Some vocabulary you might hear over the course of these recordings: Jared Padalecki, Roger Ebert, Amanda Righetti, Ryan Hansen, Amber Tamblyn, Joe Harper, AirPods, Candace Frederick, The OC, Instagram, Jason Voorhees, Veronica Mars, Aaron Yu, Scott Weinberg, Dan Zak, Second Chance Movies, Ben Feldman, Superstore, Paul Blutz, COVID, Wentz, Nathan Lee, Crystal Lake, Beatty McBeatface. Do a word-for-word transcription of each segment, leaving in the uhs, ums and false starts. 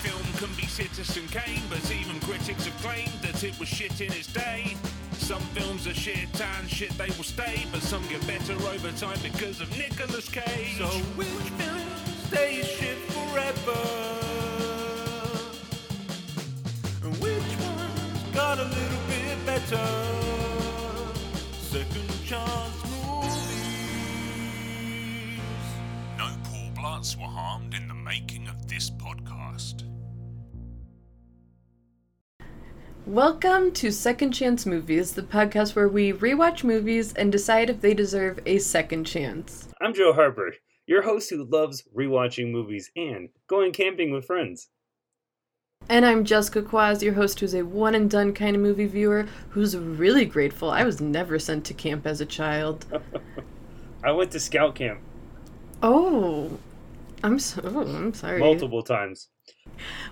film can be Citizen Kane, but even critics have claimed that it was shit in its day. Some films are shit and shit they will stay, but some get better over time because of Nicolas Cage. So which film stays shit forever? And which one's got a little bit better? Second Chance Movies. No Paul Blutz were harmed in the making of this podcast. Welcome to Second Chance Movies, the podcast where we rewatch movies and decide if they deserve a second chance. I'm Joe Harper, your host who loves rewatching movies and going camping with friends. And I'm Jessica Quaz, your host who's a one-and-done kind of movie viewer who's really grateful I was never sent to camp as a child. I went to scout camp. Oh, I'm so oh, I'm sorry. Multiple times.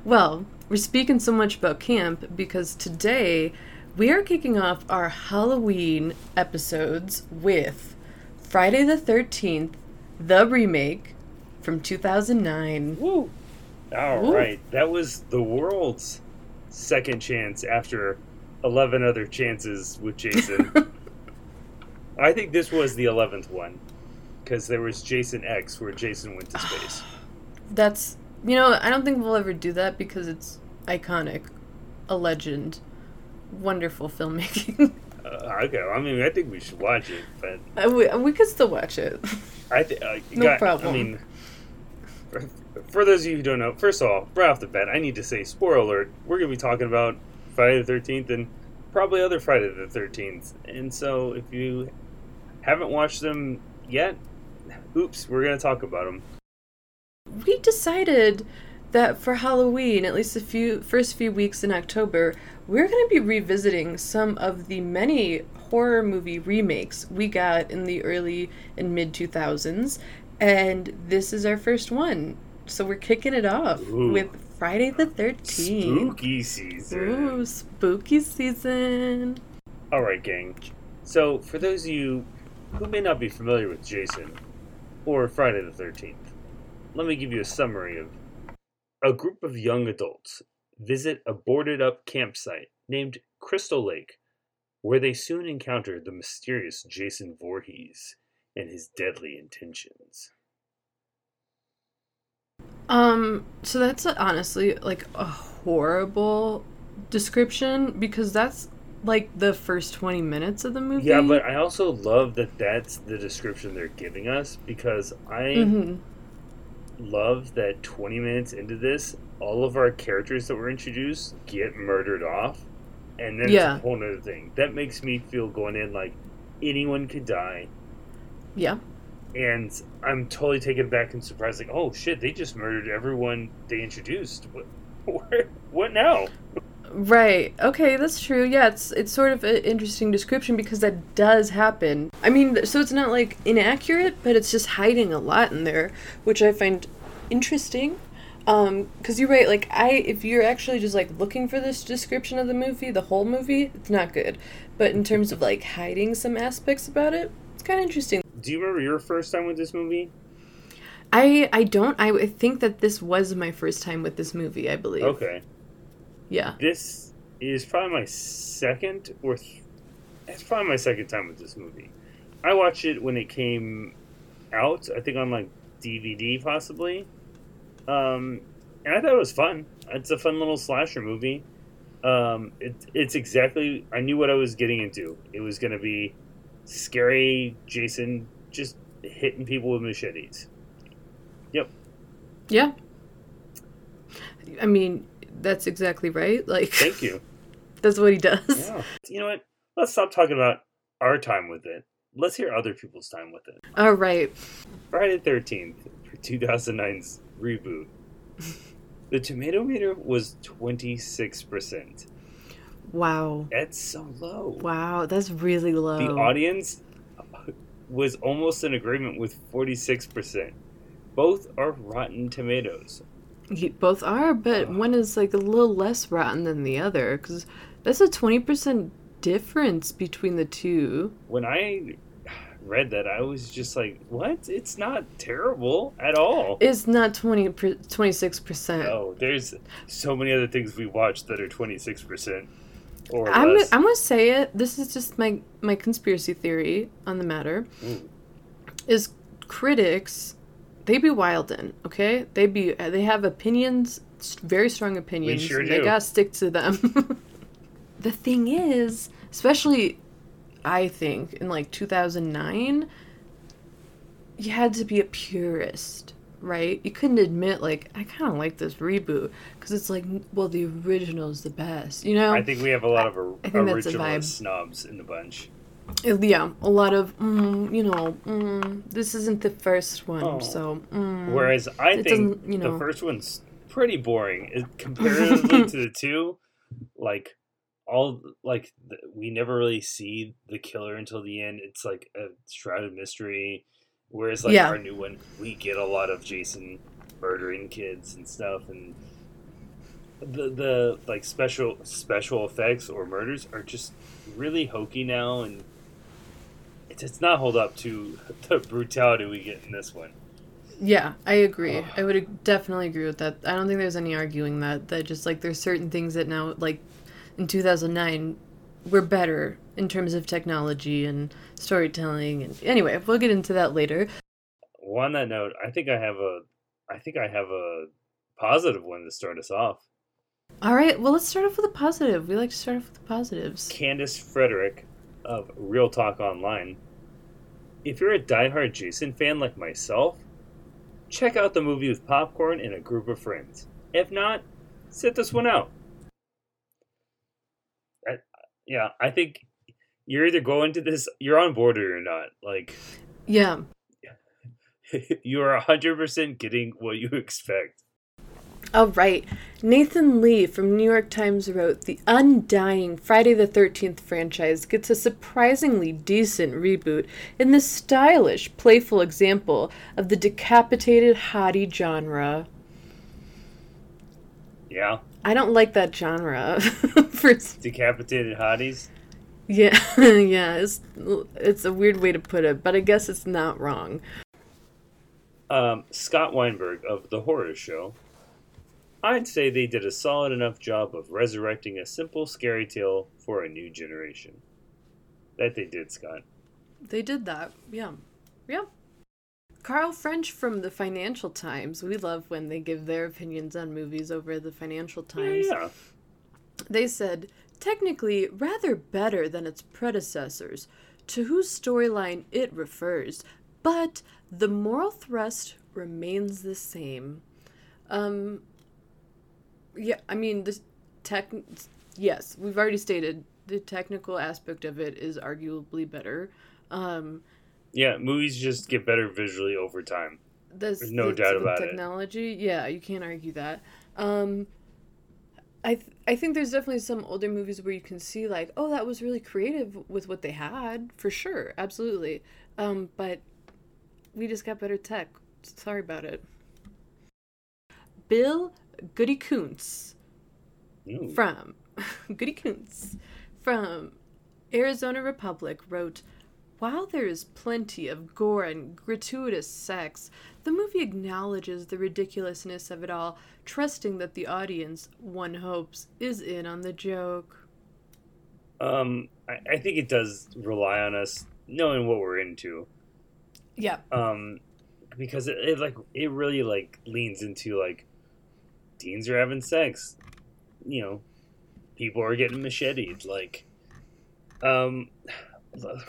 Well, we're speaking so much about camp because today we are kicking off our Halloween episodes with Friday the thirteenth, the remake from two thousand nine. Woo! All Woo. Right. That was the world's second chance after eleven other chances with Jason. I think this was the eleventh one because there was Jason X where Jason went to space. That's... You know, I don't think we'll ever do that because it's iconic, a legend, wonderful filmmaking. uh, okay, I mean, I think we should watch it, but uh, we we could still watch it. I th- uh, no got, problem. I mean, for, for those of you who don't know, first of all, right off the bat, I need to say, spoiler alert: we're going to be talking about Friday the thirteenth and probably other Friday the thirteenth, and so if you haven't watched them yet, oops, we're going to talk about them. We decided that for Halloween, at least the few first few weeks in October, we're going to be revisiting some of the many horror movie remakes we got in the early and mid two thousands, and this is our first one. So we're kicking it off Ooh. With Friday the thirteenth. Spooky season. Ooh, spooky season. All right, gang. So for those of you who may not be familiar with Jason or Friday the thirteenth, let me give you a summary of a group of young adults visit a boarded up campsite named Crystal Lake, where they soon encounter the mysterious Jason Voorhees and his deadly intentions. Um, so that's a, honestly like a horrible description because that's like the first twenty minutes of the movie. Yeah, but I also love that that's the description they're giving us because I... Mm-hmm. love that twenty minutes into this, all of our characters that were introduced get murdered off, and then yeah. it's a whole other thing. That makes me feel going in like anyone could die. Yeah. And I'm totally taken back and surprised, like, oh shit, they just murdered everyone they introduced. What, what now? Right. Okay, that's true. Yeah, it's it's sort of an interesting description because that does happen. I mean, so it's not, like, inaccurate, but it's just hiding a lot in there, which I find interesting. Um, because you're right, like, I if you're actually just, like, looking for this description of the movie, the whole movie, it's not good. But in terms of, like, hiding some aspects about it, it's kind of interesting. Do you remember your first time with this movie? I, I don't. I think that this was my first time with this movie, I believe. Okay. Yeah. This is probably my second or th- it's probably my second time with this movie. I watched it when it came out, I think on like D V D possibly. Um, and I thought it was fun. It's a fun little slasher movie. Um, it, it's exactly, I knew what I was getting into. It was going to be scary Jason just hitting people with machetes. Yep. Yeah. I mean... That's exactly right. Like, thank you. That's what he does. Yeah. You know what? Let's stop talking about our time with it. Let's hear other people's time with it. All right. Friday the thirteenth, two thousand nine's reboot. The tomato meter was twenty-six percent. Wow. That's so low. Wow, that's really low. The audience was almost in agreement with forty-six percent. Both are Rotten Tomatoes. Both are, but one is like a little less rotten than the other because that's a twenty percent difference between the two. When I read that, I was just like, what? It's not terrible at all. It's not twenty, twenty-six percent. Oh, there's so many other things we watched that are twenty-six percent or less. I'm, I'm going to say it. This is just my, my conspiracy theory on the matter. Ooh. Is critics, they be wildin', okay? They be they have opinions, very strong opinions. We sure do. They got to stick to them. The thing is, especially... I think in like two thousand nine, you had to be a purist, right? You couldn't admit like, I kind of like this reboot, because it's like, well, the original is the best, you know? I think we have a lot of or- original snobs in the bunch. Yeah, a lot of, mm, you know, mm, this isn't the first one, oh. so. Mm, Whereas I think you know. the first one's pretty boring. It, comparatively to the two, like. All like th- we never really see the killer until the end. It's like a shrouded mystery. Whereas like yeah. our new one, we get a lot of Jason murdering kids and stuff, and the the like special special effects or murders are just really hokey now, and it does not hold up to the brutality we get in this one. Yeah, I agree. I would definitely agree with that. I don't think there's any arguing that. That just like there's certain things that now like. In two thousand nine, we're better in terms of technology and storytelling. And anyway, we'll get into that later. Well, on that note, I think I have a, I think I have a positive one to start us off. All right. Well, let's start off with a positive. We like to start off with the positives. Candace Frederick of Real Talk Online. If you're a diehard Jason fan like myself, check out the movie with popcorn and a group of friends. If not, sit this one out. Yeah, I think you're either going to this, you're on board or you're not. Like, yeah, you are one hundred percent getting what you expect. All right. Nathan Lee from New York Times wrote, the undying Friday the thirteenth franchise gets a surprisingly decent reboot in this stylish, playful example of the decapitated hottie genre. Yeah. I don't like that genre. For decapitated hotties? Yeah, yeah. It's, it's a weird way to put it, but I guess it's not wrong. Um, Scott Weinberg of The Horror Show. I'd say they did a solid enough job of resurrecting a simple scary tale for a new generation. That they did, Scott. They did that, yeah. Yeah. Carl French from the Financial Times. We love when they give their opinions on movies over the Financial Times. Yeah. They said, technically, rather better than its predecessors, to whose storyline it refers, but the moral thrust remains the same. Um, yeah, I mean, the tech, yes, we've already stated the technical aspect of it is arguably better. Um, Yeah, movies just get better visually over time. That's, There's no doubt about technology. it. Technology, yeah, you can't argue that. Um, I th- I think there's definitely some older movies where you can see like, oh, that was really creative with what they had, for sure, absolutely. Um, but we just got better tech. Sorry about it. Bill Goody Koontz Ooh. from Goody Koontz from Arizona Republic wrote, while there is plenty of gore and gratuitous sex, the movie acknowledges the ridiculousness of it all, trusting that the audience, one hopes, is in on the joke. Um, I, I think it does rely on us knowing what we're into. Yeah. Um, because it, it like it really like leans into like teens are having sex, you know, people are getting macheted, like, um.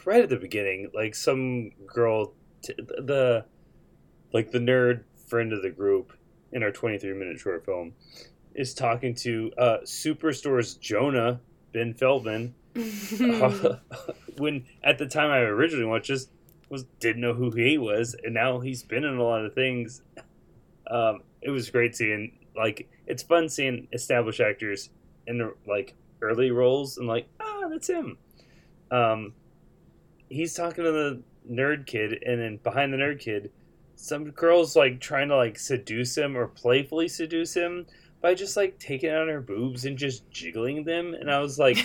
Right at the beginning, like some girl, t- the like the nerd friend of the group in our twenty-three minute short film is talking to uh, Superstore's Jonah, Ben Feldman, uh, when at the time I originally watched this, was, didn't know who he was, and now he's been in a lot of things. Um, it was great seeing, like, it's fun seeing established actors in, like, early roles, and like, ah, that's him. Um... He's talking to the nerd kid, and then behind the nerd kid, some girl's, like, trying to, like, seduce him or playfully seduce him by just, like, taking out her boobs and just jiggling them. And I was like,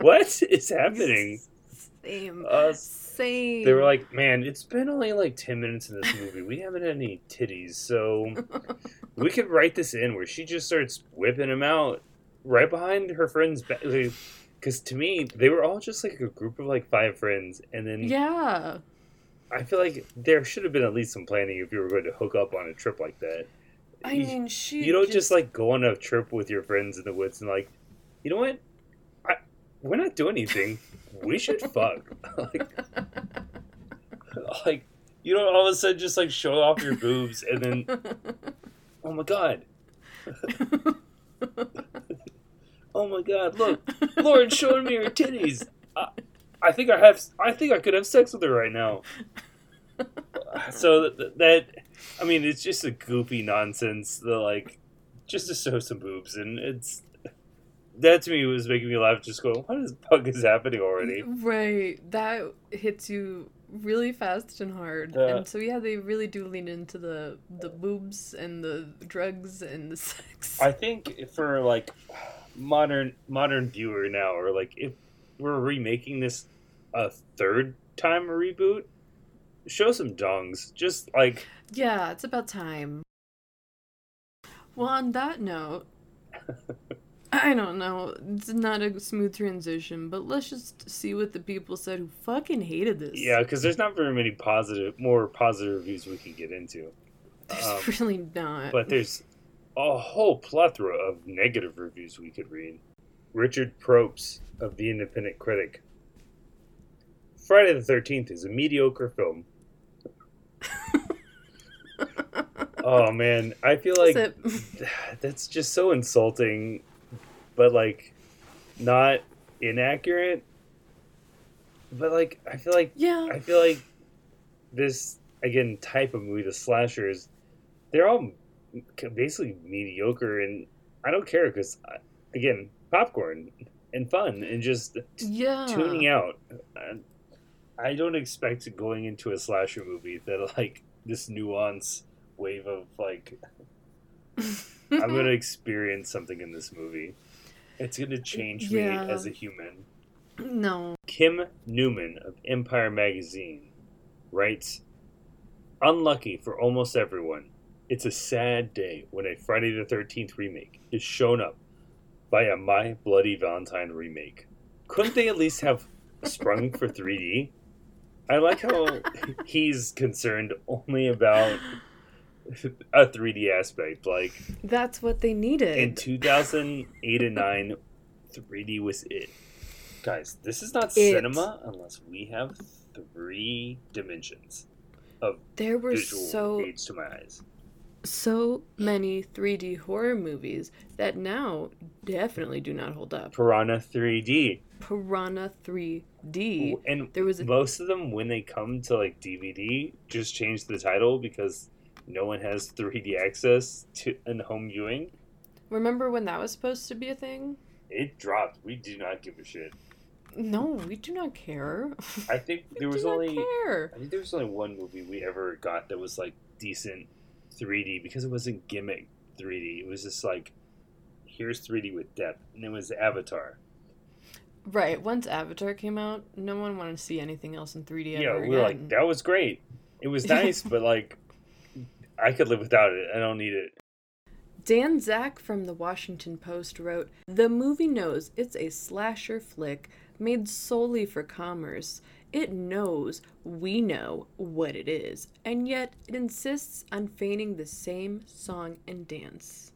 what is happening? Same. Uh, insane. They were like, man, it's been only like ten minutes in this movie. We haven't had any titties, so we could write this in where she just starts whipping them out right behind her friend's back. Because to me, they were all just like a group of like five friends. And then... yeah. I feel like there should have been at least some planning if you were going to hook up on a trip like that. I you, mean, she... You don't just... just like go on a trip with your friends in the woods and like, you know what? I, we're not doing anything. We should fuck. like, like, you don't all of a sudden just like show off your boobs and then, oh my God. Oh my God, look, Lauren's showing me her titties. I, I think I have, I think I could have sex with her right now. So that, that, I mean, it's just a goofy nonsense. The like, just to show some boobs, and it's, that to me was making me laugh. Just going, what the fuck is happening already? Right, that hits you really fast and hard. Uh, and so yeah, they really do lean into the the boobs and the drugs and the sex. I think for like modern modern viewer now, or like if we're remaking this a third time a reboot, show some dongs. Just like, yeah, it's about time. Well, on that note, I don't know, it's not a smooth transition, but let's just see what the people said who fucking hated this. Yeah, because there's not very many positive, more positive reviews we can get into. There's um, really not. But there's a whole plethora of negative reviews we could read. Richard Probst of The Independent Critic. Friday the thirteenth is a mediocre film. Oh, man. I feel like that's just so insulting, but, like, not inaccurate. But, like, I feel like, yeah. I feel like this, again, type of movie, the slashers, they're all basically mediocre, and I don't care because, again, popcorn and fun and just yeah. tuning out. I, I don't expect going into a slasher movie that, like, this nuance wave of, like, I'm going to experience something in this movie. It's going to change yeah. me as a human. No. Kim Newman of Empire Magazine writes, unlucky for almost everyone, it's a sad day when a Friday the thirteenth remake is shown up by a My Bloody Valentine remake. Couldn't they at least have sprung for three D? I like how he's concerned only about a three D aspect. Like, that's what they needed. In two thousand eight and nine, three D was it. Guys, this is not it. Cinema unless we have three dimensions of there were visual so aids to my eyes. So many three D horror movies that now definitely do not hold up. Piranha three D. Piranha three D. And there was a... most of them, when they come to like D V D, just change the title because no one has three D access to in home viewing. Remember when that was supposed to be a thing? It dropped. We do not give a shit. No, we do not care. I think there was only care. I think there was only one movie we ever got that was like decent three D, because it wasn't gimmick three D. It was just like, here's three D with depth, and it was Avatar. Right. Once Avatar came out, no one wanted to see anything else in three D ever. Yeah, we were again. Like, that was great. It was nice, but like, I could live without it. I don't need it. Dan Zak from The Washington Post wrote, the movie knows it's a slasher flick made solely for commerce. It knows we know what it is, and yet it insists on feigning the same song and dance.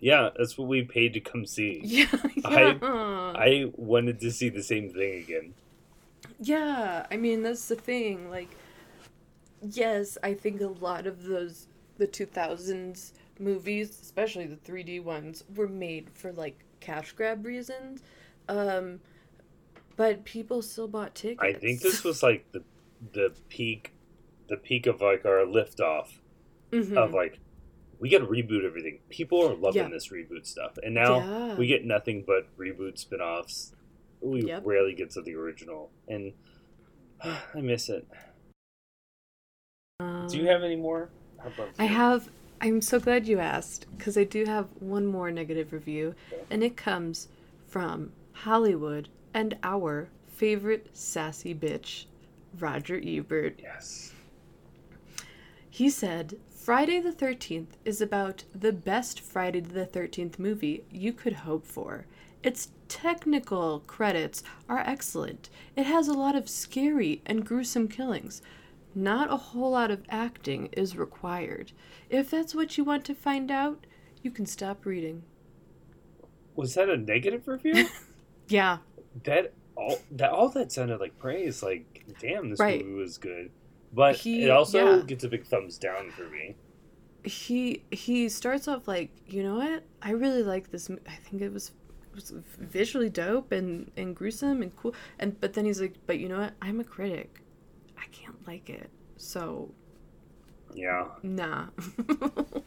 Yeah, that's what we paid to come see. Yeah, yeah. I, I wanted to see the same thing again. Yeah, I mean, that's the thing. Like, yes, I think a lot of those, the two thousands movies, especially the three D ones, were made for, like, cash grab reasons. Um... But people still bought tickets. I think this was like the the peak, the peak of like our liftoff mm-hmm. of like, we got to reboot everything. People are loving yeah. this reboot stuff, and now yeah. we get nothing but reboot spinoffs. We yep. rarely get to the original, and uh, I miss it. Um, do you have any more? How about I have. I'm so glad you asked, because I do have one more negative review, okay. and it comes from Hollywood. And our favorite sassy bitch, Roger Ebert. Yes. He said, Friday the thirteenth is about the best Friday the thirteenth movie you could hope for. Its technical credits are excellent. It has a lot of scary and gruesome killings. Not a whole lot of acting is required. If that's what you want to find out, you can stop reading. Was that a negative review? Yeah. That all that all that sounded like praise. Like, damn, this right. movie was good. But he, it also yeah. gets a big thumbs down for me. He he starts off like, you know what? I really like this. I think it was. was visually dope and, and gruesome and cool, and but then he's like, but you know what? I'm a critic. I can't like it. So yeah. Nah.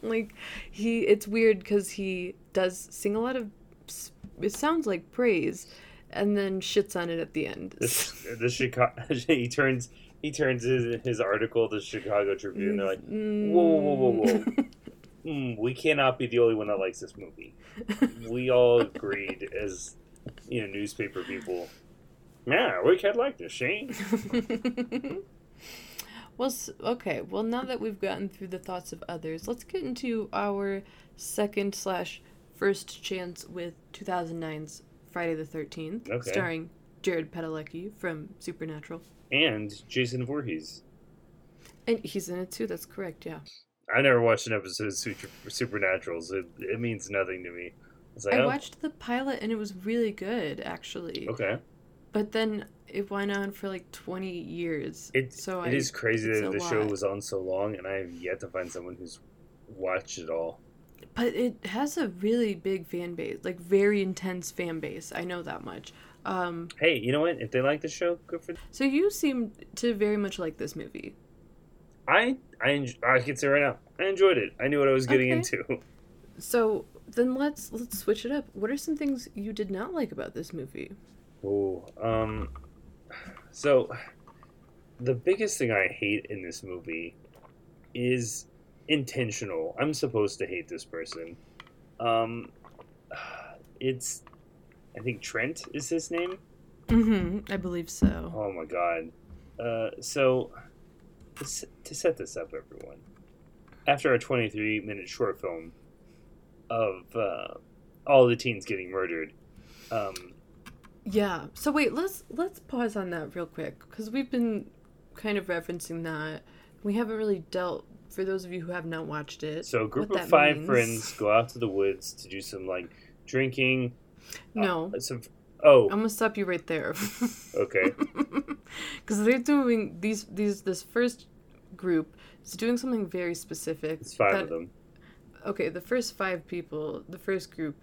Like he it's weird cuz he does sing a lot of it sounds like praise and then shits on it at the end. This, the Chicago he turns he turns his, his article to Chicago Tribune and they're like, "Whoa, whoa, whoa, whoa." whoa. Mm, we cannot be the only one that likes this movie. We all agreed as, you know, newspaper people. Yeah, we can't like this, Shane. Well, okay. Well, now that we've gotten through the thoughts of others, let's get into our second slash first chance with two thousand nine's Friday the thirteenth, okay. starring Jared Padalecki from Supernatural. And Jason Voorhees. And he's in it, too. That's correct, yeah. I never watched an episode of Supernatural, so it, it means nothing to me. Like, I oh. watched the pilot, and it was really good, actually. Okay. But then it went on for like twenty years. It, so it I, is crazy that the lot. show was on so long, and I have yet to find someone who's watched it all. But it has a really big fan base, like very intense fan base. I know that much. Um, hey, you know what? If they like the show, good for them. So you seem to very much like this movie. I I enjoy, I can say right now, I enjoyed it. I knew what I was getting okay. into. So then let's let's switch it up. What are some things you did not like about this movie? Oh, um, so the biggest thing I hate in this movie is intentional. I'm supposed to hate this person. Um, it's I think Trent is his name. Mm-hmm. I believe so. Oh my god. Uh, so. To set this up, everyone, after a twenty-three minute short film of uh, all the teens getting murdered. Um, yeah. So wait, let's let's pause on that real quick because we've been kind of referencing that. We haven't really dealt, for those of you who have not watched it. So a group of five means. friends go out to the woods to do some like drinking. No. Uh, some Oh. I'm going to stop you right there. Okay. Because they're doing, these, these, this first group is doing something very specific. It's five that, of them. Okay, the first five people, the first group,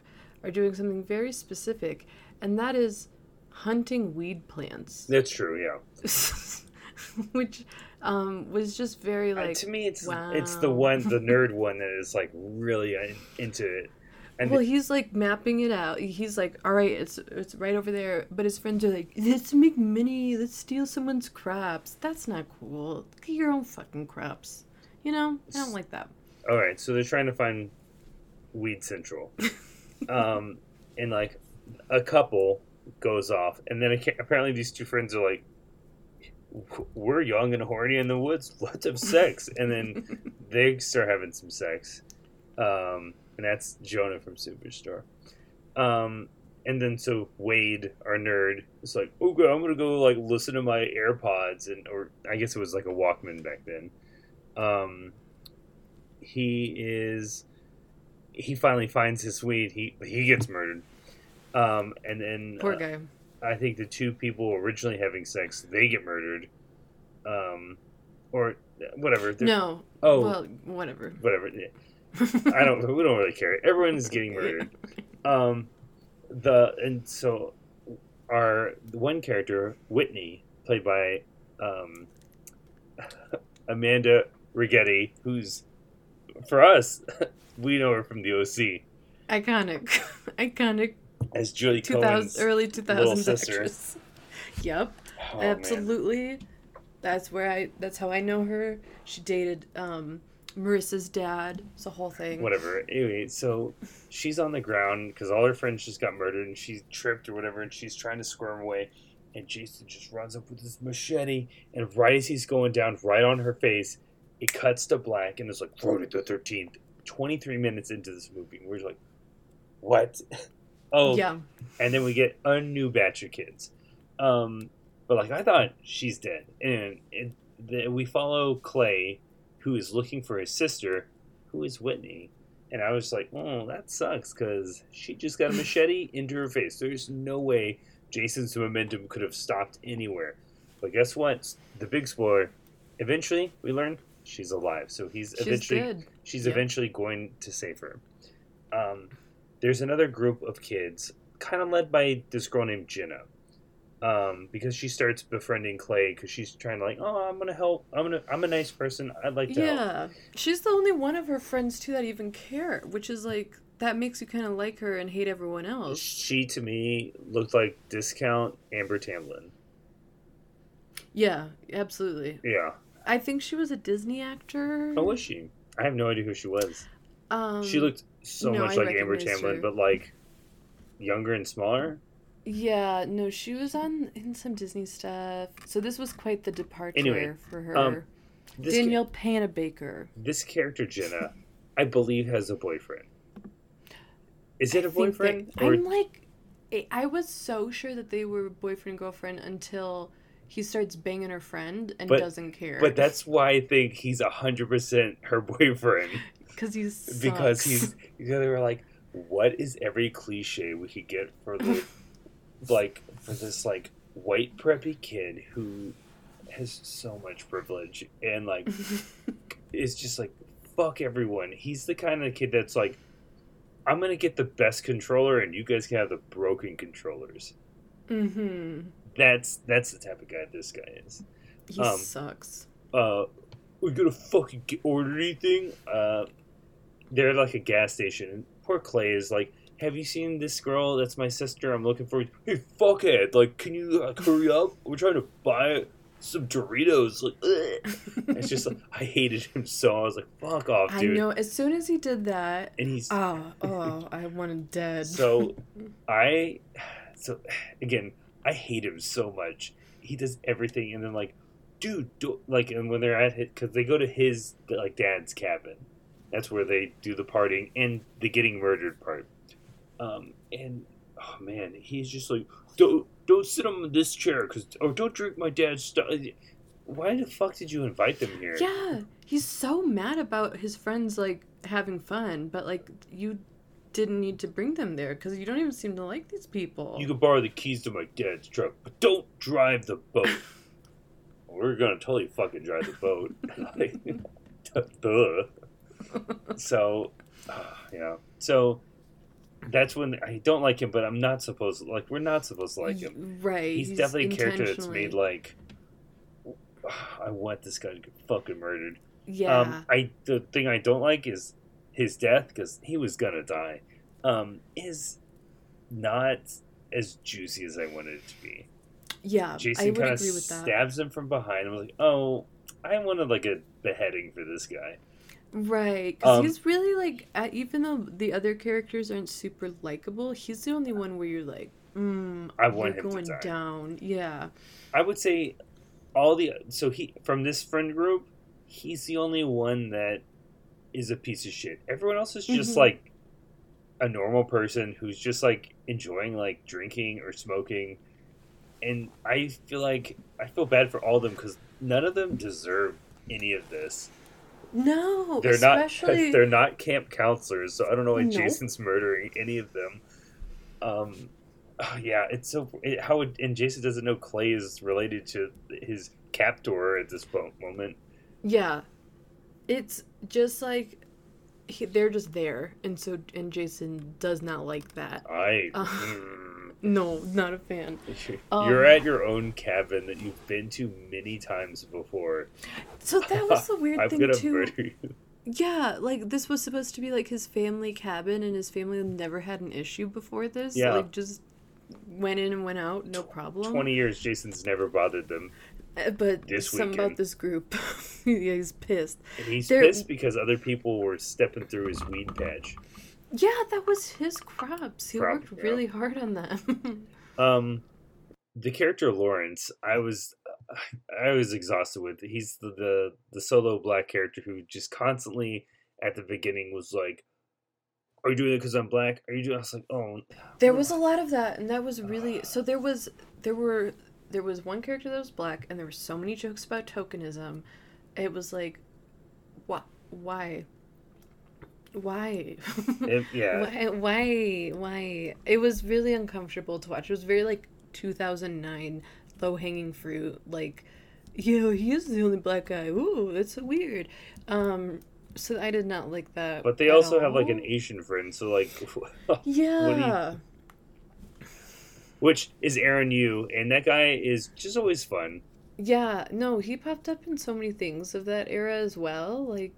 are doing something very specific, and that is hunting weed plants. That's true, yeah. Which um, was just very, like, uh, to me, it's wow. it's the one, the nerd one that is, like, really into it. And well, he's, like, mapping it out. He's like, all right, it's it's right over there. But his friends are like, let's make money. Let's steal someone's crops. That's not cool. Get your own fucking crops. You know? I don't like that. All right, so they're trying to find Weed Central. um, and, like, a couple goes off. And then apparently these two friends are like, we're young and horny in the woods. Let's have sex. And then they start having some sex. Um... And that's Jonah from Superstore. Um, and then so Wade, our nerd, is like, oh, God, I'm going to go like listen to my AirPods. and Or I guess it was like a Walkman back then. Um, he is, he finally finds his weed. He he gets murdered. Um, and then Poor uh, guy. I think the two people originally having sex, they get murdered. Um, or whatever. They're, no. Oh, well, whatever. Whatever, yeah. I don't. We don't really care. Everyone is getting murdered. Um, the and so our one character, Whitney, played by um, Amanda Righetti, who's for us, we know her from The O C. Iconic, iconic. As Julie Cohen's early two thousands actress. Yep, oh, absolutely. Man. That's where I. That's how I know her. She dated. Um, Marissa's dad. It's a whole thing. Whatever. Anyway, so she's on the ground because all her friends just got murdered and she tripped or whatever and she's trying to squirm away. and Jason just runs up with his machete, and right as he's going down, right on her face, it cuts to black, and it's like, Friday the thirteenth, twenty-three minutes into this movie. We're like, what? Oh, yeah. And then we get a new batch of kids. Um, but, like, I thought she's dead. And it, the, we follow Clay, who is looking for his sister, who is Whitney. And I was like, oh, that sucks, because she just got a machete into her face. There's no way Jason's momentum could have stopped anywhere. But guess what? The big spoiler. Eventually, we learn she's alive. So he's she's eventually good. She's yep. eventually going to save her. Um, there's another group of kids, kind of led by this girl named Jenna, um, because she starts befriending Clay because she's trying to like, oh, I'm gonna help. I'm gonna. I'm a nice person. I'd like to. Yeah, help. She's the only one of her friends too that even care, which is like that makes you kind of like her and hate everyone else. She to me looked like discount Amber Tamblyn. Yeah, absolutely. Yeah. I think she was a Disney actor. Oh, was she? I have no idea who she was. Um, she looked so no, much I like Amber Tamblyn, but like younger and smaller. Yeah, no, she was on in some Disney stuff. So this was quite the departure anyway, for her. Um, Danielle ca- Panabaker. This character, Jenna, I believe has a boyfriend. Is it I a boyfriend? That, or... I'm like, I was so sure that they were boyfriend and girlfriend until he starts banging her friend and but, doesn't care. But that's why I think he's one hundred percent her boyfriend. Because he's Because he's... You know, they were like, what is every cliche we could get for the, like, for this, like, white preppy kid who has so much privilege and, like, is just like, fuck everyone. He's the kind of kid that's like, I'm going to get the best controller and you guys can have the broken controllers. Mm-hmm. That's that's the type of guy this guy is. He um, sucks. Uh, we're gonna fucking get, order anything. Uh, they're at like a gas station, and poor Clay is like, "Have you seen this girl? That's my sister. I'm looking for." Hey, fuckhead! Like, can you like, hurry up? We're trying to buy some Doritos. Like, it's just like, I hated him so. I was like, "Fuck off, dude!" I know. As soon as he did that, and he's oh oh, I want him dead. So I so again. I hate him so much. He does everything, and then like, dude, do, like, and when they're at his, because they go to his like dad's cabin, that's where they do the partying and the getting murdered part. Um, and oh man, he's just like, don't don't sit on this chair, cause or don't drink my dad's stuff. Why the fuck did you invite them here? Yeah, he's so mad about his friends like having fun, but like you. Didn't need to bring them there because you don't even seem to like these people. You can borrow the keys to my dad's truck, but don't drive the boat. We're gonna totally fucking drive the boat. so, uh, yeah. So that's when I don't like him, but I'm not supposed to, like. We're not supposed to like him, right? He's, he's definitely a character that's made like. I want this guy to get fucking murdered. Yeah. Um, I the thing I don't like is. His death, because he was going to die, um, is not as juicy as I wanted it to be. Yeah, Jason I would agree with that. Jason kind of stabs him from behind. I was like, oh, I wanted, like, a beheading for this guy. Right, because um, he's really, like, at, even though the other characters aren't super likable, he's the only one where you're like, mm, I want him going to die. Down. Yeah. I would say all the... So he from this friend group, he's the only one that... is a piece of shit. Everyone else is just, mm-hmm. like, a normal person who's just, like, enjoying, like, drinking or smoking. And I feel like... I feel bad for all of them because none of them deserve any of this. No, they're especially... Not, they're not camp counselors, so I don't know why no. Jason's murdering any of them. Um, oh, yeah, it's so... It, how would, and Jason doesn't know Clay is related to his captor at this moment. Yeah. It's just like he, they're just there, and so and Jason does not like that. I uh, mm. no, not a fan. You're um, at your own cabin that you've been to many times before. So that was the weird I'm thing gonna too. Murder you. Yeah, like this was supposed to be like his family cabin, and his family never had an issue before this. Yeah, like just went in and went out, no problem. Twenty years, Jason's never bothered them. But this something weekend. About this group, yeah, he's pissed. And he's They're... pissed because other people were stepping through his weed patch. Yeah, that was his crops. He Crop, worked yeah. really hard on them. um, the character Lawrence, I was I was exhausted with. He's the, the the solo black character who just constantly at the beginning was like, "Are you doing it because I'm black? Are you doing?" I was like, "Oh." There was a lot of that, and that was really uh, so. There was there were there was one character that was black, and there were so many jokes about tokenism. It was like, what? Why? Why? It, yeah. Why? Why? Why? It was really uncomfortable to watch. It was very like two thousand nine low-hanging fruit, like, you know, he is the only black guy, ooh, that's so weird. Um so I did not like that, but they also all. have like an Asian friend, so like yeah you... which is Aaron Yu, and that guy is just always fun. Yeah, no, he popped up in so many things of that era as well. Like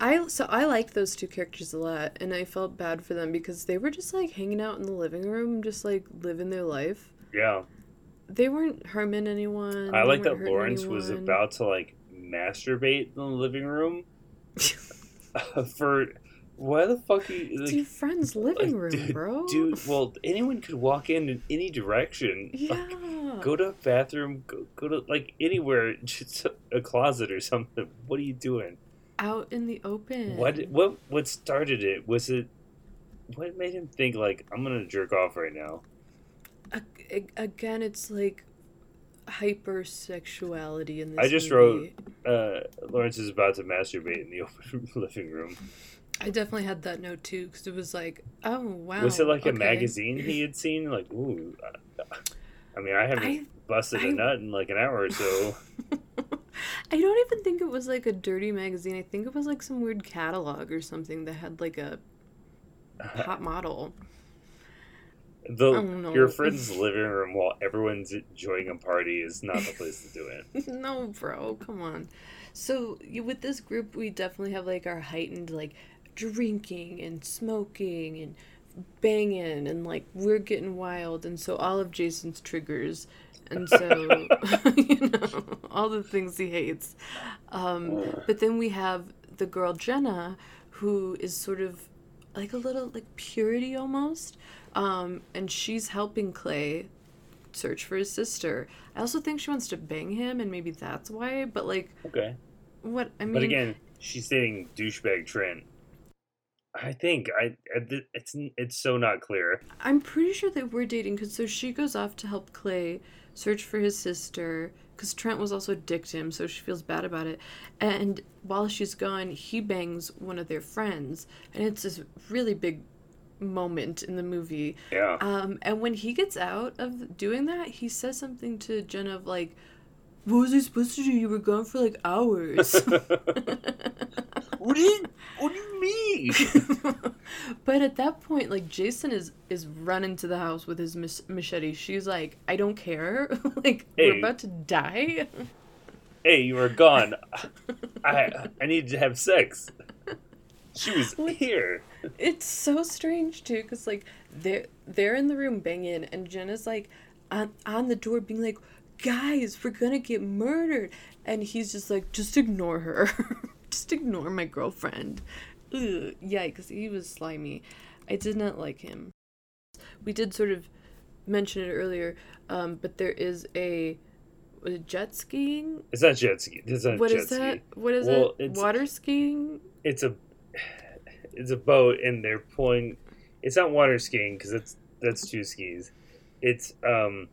I so I liked those two characters a lot, and I felt bad for them because they were just like hanging out in the living room, just like living their life. Yeah, they weren't harming anyone. I like that Lawrence anyone. was about to like masturbate in the living room. For why the fuck? You, like, it's your friend's living like, room, dude, bro. Dude, well, anyone could walk in in any direction. Yeah, like, go to a bathroom, go go to like anywhere, just a closet or something. What are you doing? Out in the open. What what what started it? Was it what made him think like, I'm gonna jerk off right now? Again, it's like hypersexuality in this. I just movie. wrote uh, Lawrence is about to masturbate in the open living room. I definitely had that note too, because it was like, oh wow. Was it like okay. a magazine he had seen? Like, ooh, I mean, I haven't I, busted I, a nut in like an hour or so. I don't even think it was like a dirty magazine. I think it was like some weird catalog or something that had like a hot model. The oh, no. Your friend's living room while everyone's enjoying a party is not the place to do it. No, bro, come on. So with this group, we definitely have like our heightened like drinking and smoking and banging, and like we're getting wild, and so all of Jason's triggers. And so, you know, all the things he hates. Um, but then we have the girl, Jenna, who is sort of like a little, like, purity almost. Um, and she's helping Clay search for his sister. I also think she wants to bang him, and maybe that's why. But, like, okay, what, I mean. But again, she's dating douchebag Trent. I think I it's it's so not clear. I'm pretty sure they were dating, because so she goes off to help Clay search for his sister, because Trent was also a dick to him, so she feels bad about it. And while she's gone, he bangs one of their friends, and it's this really big moment in the movie. Yeah. Um. And when he gets out of doing that, he says something to Jenna of like, "What was I supposed to do? You were gone for like hours." What do you, what do you mean? But at that point, like, Jason is, is running to the house with his mis- machete. She's like, I don't care. Like, hey, we're about to die. Hey, you were gone. I I needed to have sex. She was like, here. It's so strange, too, because, like, they're, they're in the room banging, and Jenna's, like, on, on the door being like, guys, we're gonna get murdered. And he's just like, just ignore her. Just ignore my girlfriend. Ugh, yikes, he was slimy. I did not like him. We did sort of mention it earlier, um, but there is a, a jet skiing? It's not jet ski. It's not what jet is ski. That? What is well, it? Water skiing? It's a it's a boat, and they're pulling. It's not water skiing, because it's that's two skis. It's um.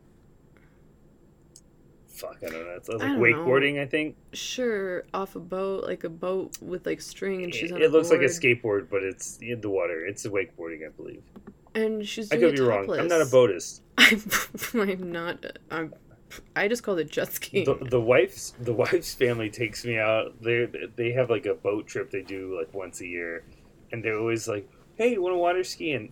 Fuck, I don't know. It's like I wakeboarding, know. I think. Sure, off a boat, like a boat with like string, and she's on it, it looks board. Like a skateboard, but it's in the water. It's a wakeboarding, I believe. And she's doing I could be topless. Wrong. I'm not a boatist. I'm, I'm not. I'm, I just called it jet skiing. The, the wife's the wife's family takes me out. They they have like a boat trip they do like once a year, and they're always like, "Hey, you want to water ski?" And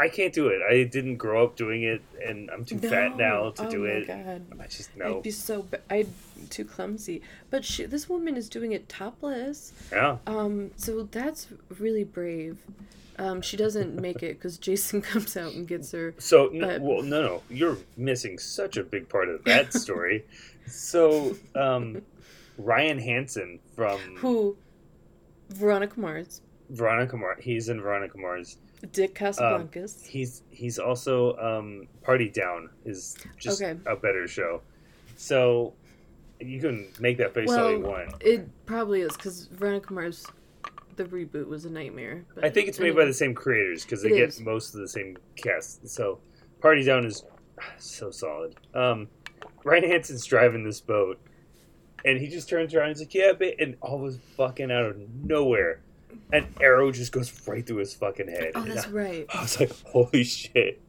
I can't do it. I didn't grow up doing it, and I'm too no. fat now to oh do it. Oh my god! I just no. I'd be so ba- I'd too clumsy. But she, this woman is doing it topless. Yeah. Um. So that's really brave. Um. She doesn't make it because Jason comes out and gets her. So but... no, well, no, no. You're missing such a big part of that story. So, um, Ryan Hansen from who? Veronica Mars. Veronica Mars. He's in Veronica Mars. Dick Casablancas. Um, he's he's also um, Party Down is just okay. a better show. So you can make that face well, all you want. It probably is because Veronica Mars, the reboot was a nightmare. But I think it's made anyway. by the same creators because they it get is. most of the same cast. So Party Down is so solid. Um, Ryan Hansen's driving this boat, and he just turns around and he's like, "Yeah, babe," and all was fucking out of nowhere. An arrow just goes right through his fucking head. Oh, that's I, right. I was like, holy shit.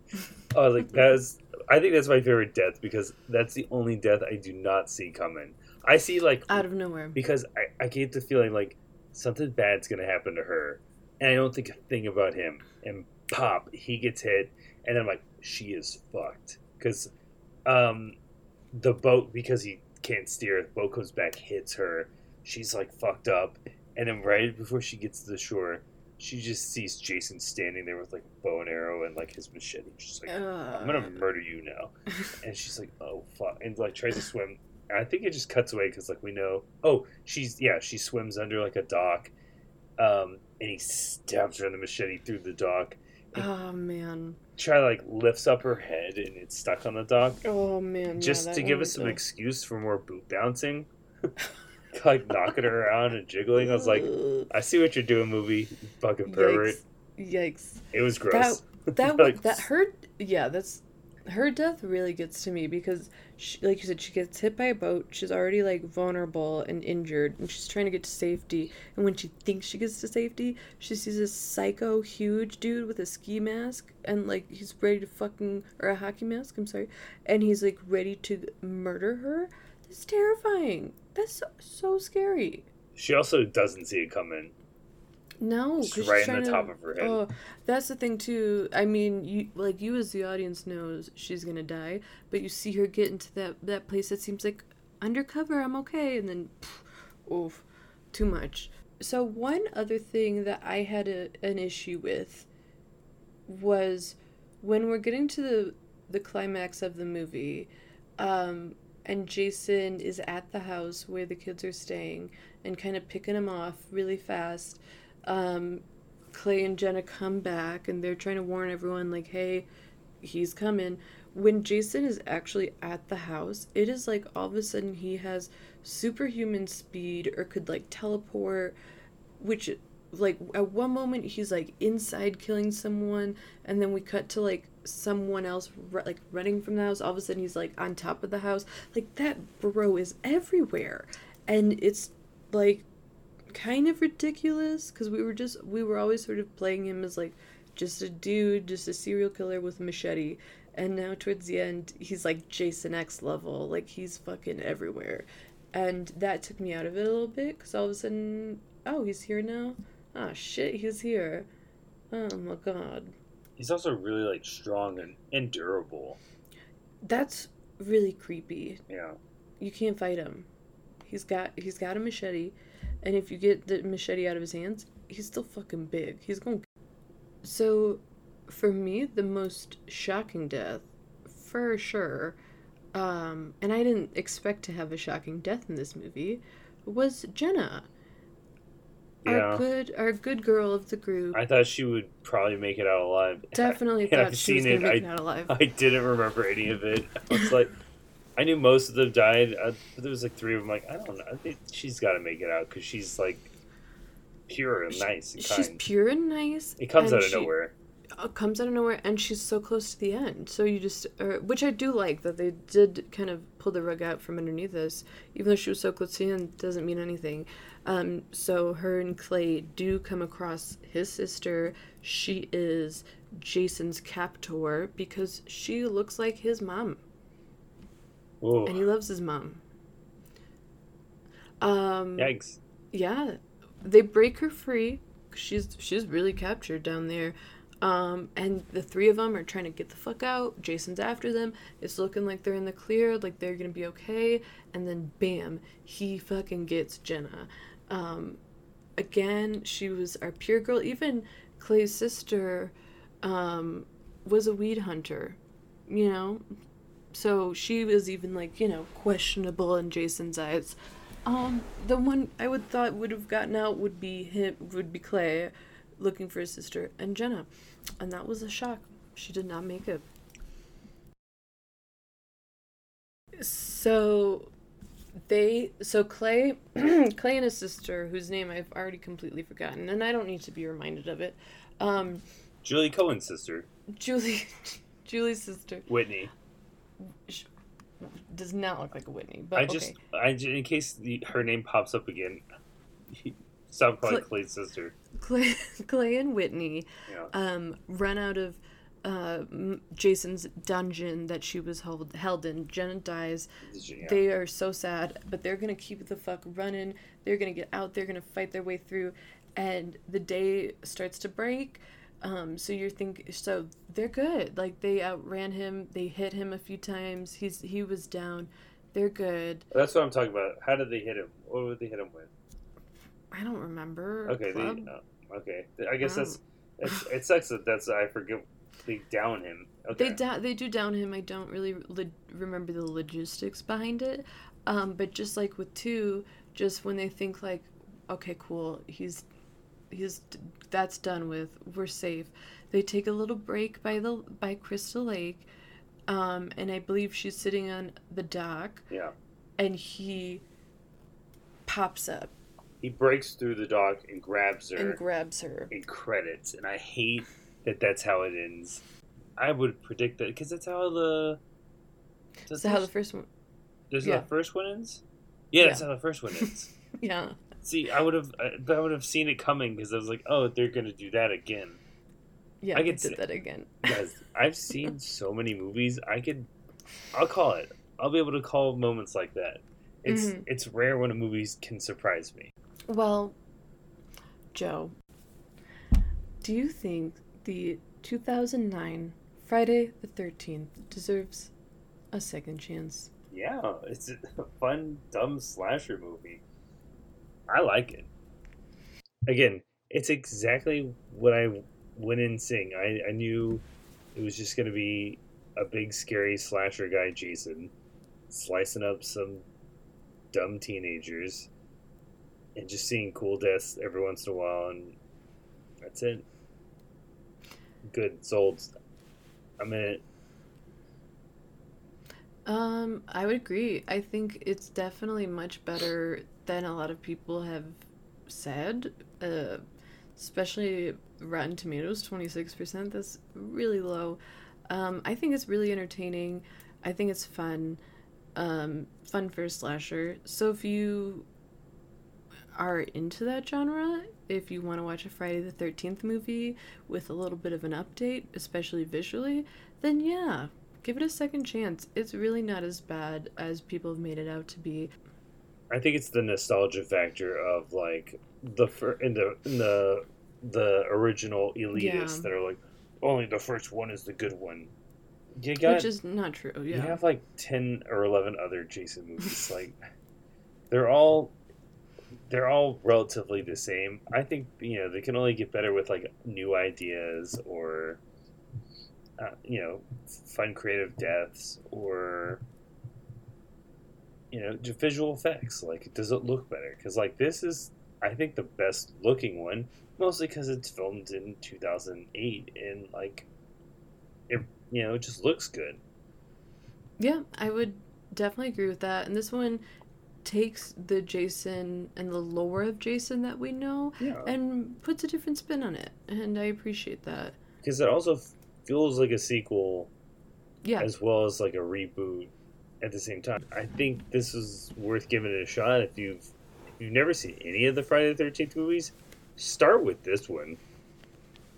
I was like, that's, I think that's my favorite death because that's the only death I do not see coming. I see, like, out of nowhere. Because I, I get the feeling, like, something bad's going to happen to her. And I don't think a thing about him. And pop, he gets hit. And I'm like, she is fucked. Because um, the boat, because he can't steer, the boat comes back, hits her. She's, like, fucked up. And then right before she gets to the shore, she just sees Jason standing there with, like, a bow and arrow and, like, his machete. She's like, uh, I'm going to murder you now. And she's like, oh, fuck. And, like, tries to swim. And I think it just cuts away because, like, we know. Oh, she's, yeah, she swims under, like, a dock. Um, and he stabs her in the machete through the dock. Oh, man. Try, like, lifts up her head and it's stuck on the dock. Oh, man. Just yeah, to give us some does. excuse for more boot bouncing. Like, knocking her around and jiggling. I was like, I see what you're doing, movie, you fucking pervert. Yikes. Yikes. It was gross. That, that, like, that her, yeah, that's, her death really gets to me because, she, like you said, she gets hit by a boat. She's already, like, vulnerable and injured, and she's trying to get to safety. And when she thinks she gets to safety, she sees this psycho, huge dude with a ski mask, and, like, he's ready to fucking, or a hockey mask, I'm sorry, and he's, like, ready to murder her. It's terrifying. That's so, so scary. She also doesn't see it coming. No, she's right in the top to, of her head. Oh, that's the thing too. I mean, you like you as the audience knows she's gonna die, but you see her get into that, that place that seems like undercover. I'm okay, and then, pff, oof, too much. So one other thing that I had a, an issue with was when we're getting to the the climax of the movie. Um, And Jason is at the house where the kids are staying and kind of picking them off really fast. Um, Clay and Jenna come back and they're trying to warn everyone, like, hey, he's coming. When Jason is actually at the house, it is like all of a sudden he has superhuman speed or could, like, teleport, which, like, at one moment he's, like, inside killing someone, and then we cut to, like, someone else like running from the house. All of a sudden he's like on top of the house. Like, that bro is everywhere, and it's like kind of ridiculous because we were just we were always sort of playing him as like just a dude, just a serial killer with a machete, and now towards the end he's like Jason X level, like he's fucking everywhere, and that took me out of it a little bit because all of a sudden, oh, he's here now, oh shit, he's here, oh my god. He's also really, like, strong and, and durable. That's really creepy. Yeah. You can't fight him. He's got he's got a machete, and if you get the machete out of his hands, he's still fucking big. He's going. So, for me, the most shocking death, for sure, um, and I didn't expect to have a shocking death in this movie, was Jenna. Yeah. Our good, our good girl of the group. I thought she would probably make it out alive. Definitely I, thought I've she seen was going to make I, it out alive. I didn't remember any of it. I was like, I knew most of them died. I, there was like three of them. Like, I don't know. I think she's got to make it out because she's like pure and she, nice. And she's kind. pure and nice. It comes out of she, nowhere. It comes out of nowhere, and she's so close to the end. So you just, or, which I do like that they did kind of pull the rug out from underneath us, even though she was so close to the end. Doesn't mean anything. Um, so her and Clay do come across his sister. She is Jason's captor because she looks like his mom. Ooh. And he loves his mom. Um, Yikes. Yeah. They break her free. She's, she's really captured down there. Um, and the three of them are trying to get the fuck out. Jason's after them. It's looking like they're in the clear, like they're going to be okay. And then, bam, he fucking gets Jenna. Um, again, she was our pure girl. Even Clay's sister, um, was a weed hunter, you know? So she was even, like, you know, questionable in Jason's eyes. Um, the one I would thought would have gotten out would be him, would be Clay, looking for his sister and Jenna. And that was a shock. She did not make it. So they, so Clay, Clay and his sister, whose name I've already completely forgotten, and I don't need to be reminded of it. Um, Julie Cohen's sister. Julie, Julie's sister. Whitney. She does not look like a Whitney, but I just, okay. I, in case the, her name pops up again, stop calling Clay, Clay's sister. Clay, Clay and Whitney yeah. um, run out of uh, Jason's dungeon that she was held, held in. Jenna dies. Yeah. They are so sad, but they're going to keep the fuck running. They're going to get out. They're going to fight their way through. And the day starts to break. Um, so you're think so they're good. Like, they outran him. They hit him a few times. He's He was down. They're good. That's what I'm talking about. How did they hit him? What would they hit him with? I don't remember. Okay, they, uh, okay. I guess oh. that's it's, it sucks that that's I forget they down him. Okay, they do, they do down him. I don't really le- remember the logistics behind it, um, but just like with two, just when they think like, okay, cool, he's he's that's done with, we're safe. They take a little break by the by Crystal Lake, um, and I believe she's sitting on the dock. Yeah, and he pops up. He breaks through the dock and grabs her. And grabs her. And credits. And I hate that that's how it ends. I would predict that, because that's how the... That's how the first one... That's yeah. how the first one ends? Yeah, yeah, that's how the first one ends. yeah. See, I would have I, I would have seen it coming, because I was like, oh, they're going to do that again. Yeah, I could did that again. Guys, I've seen so many movies. I could... I'll call it. I'll be able to call moments like that. It's mm-hmm. It's rare when a movie can surprise me. Well, Joe, do you think the two thousand nine Friday the thirteenth deserves a second chance? Yeah, it's a fun, dumb slasher movie. I like it. Again, it's exactly what I went in seeing. I, I knew it was just going to be a big, scary slasher guy, Jason, slicing up some dumb teenagers. And just seeing cool deaths every once in a while, and that's it. Good, sold. I'm in it. Um, I would agree. I think it's definitely much better than a lot of people have said. Uh, especially Rotten Tomatoes, twenty-six percent. That's really low. Um, I think it's really entertaining. I think it's fun. Um, fun for a slasher. So if you are into that genre, if you want to watch a Friday the thirteenth movie with a little bit of an update, especially visually, then yeah, give it a second chance. It's really not as bad as people have made it out to be. I think it's the nostalgia factor of like the fir- in the in the the original elitists yeah. that are like, only the first one is the good one. You got, which is not true. Yeah, you have like ten or eleven other Jason movies. Like, they're all. They're all relatively the same. I think, you know, they can only get better with, like, new ideas or, uh, you know, fun creative deaths or, you know, visual effects. Like, does it look better? Because, like, this is, I think, the best looking one, mostly because it's filmed in two thousand eight and, like, it, you know, it just looks good. Yeah, I would definitely agree with that. And this one takes the Jason and the lore of Jason that we know yeah. and puts a different spin on it, and I appreciate that. Because it also feels like a sequel yeah. as well as like a reboot at the same time. I think this is worth giving it a shot. If you've, if you've never seen any of the Friday the thirteenth movies, start with this one.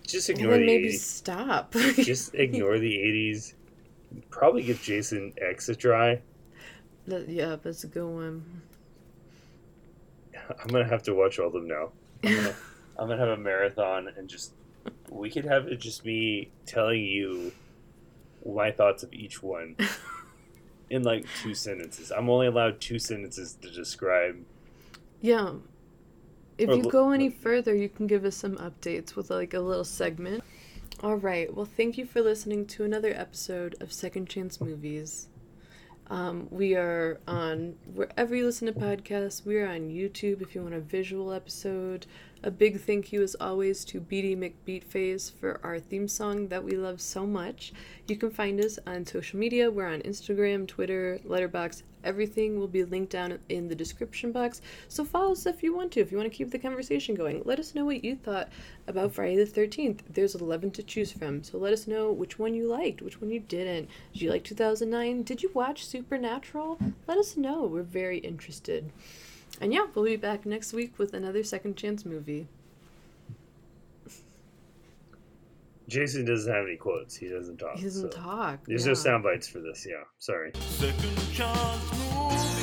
Just ignore and then the maybe eighties. Stop. Just ignore the eighties. Probably give Jason X a try. Yeah, that's a good one. I'm gonna have to watch all of them now. I'm gonna, I'm gonna have a marathon, and just we could have it just me telling you my thoughts of each one in like two sentences. I'm only allowed two sentences to describe. Yeah, if or you l- go any further, you can give us some updates with like a little segment. All right. Well, thank you for listening to another episode of Second Chance Movies. Um, we are on wherever you listen to podcasts. We are on YouTube if you want a visual episode. A big thank you, as always, to Beatty McBeatface for our theme song that we love so much. You can find us on social media. We're on Instagram, Twitter, Letterboxd. Everything will be linked down in the description box. So follow us if you want to, if you want to keep the conversation going. Let us know what you thought about Friday the thirteenth. There's eleven to choose from, so let us know which one you liked, which one you didn't. Did you like two thousand nine? Did you watch Supernatural? Let us know. We're very interested. And yeah, we'll be back next week with another Second Chance movie. Jason doesn't have any quotes. He doesn't talk. He doesn't so. talk. There's yeah. no sound bites for this, yeah. Sorry. Second Chance movie.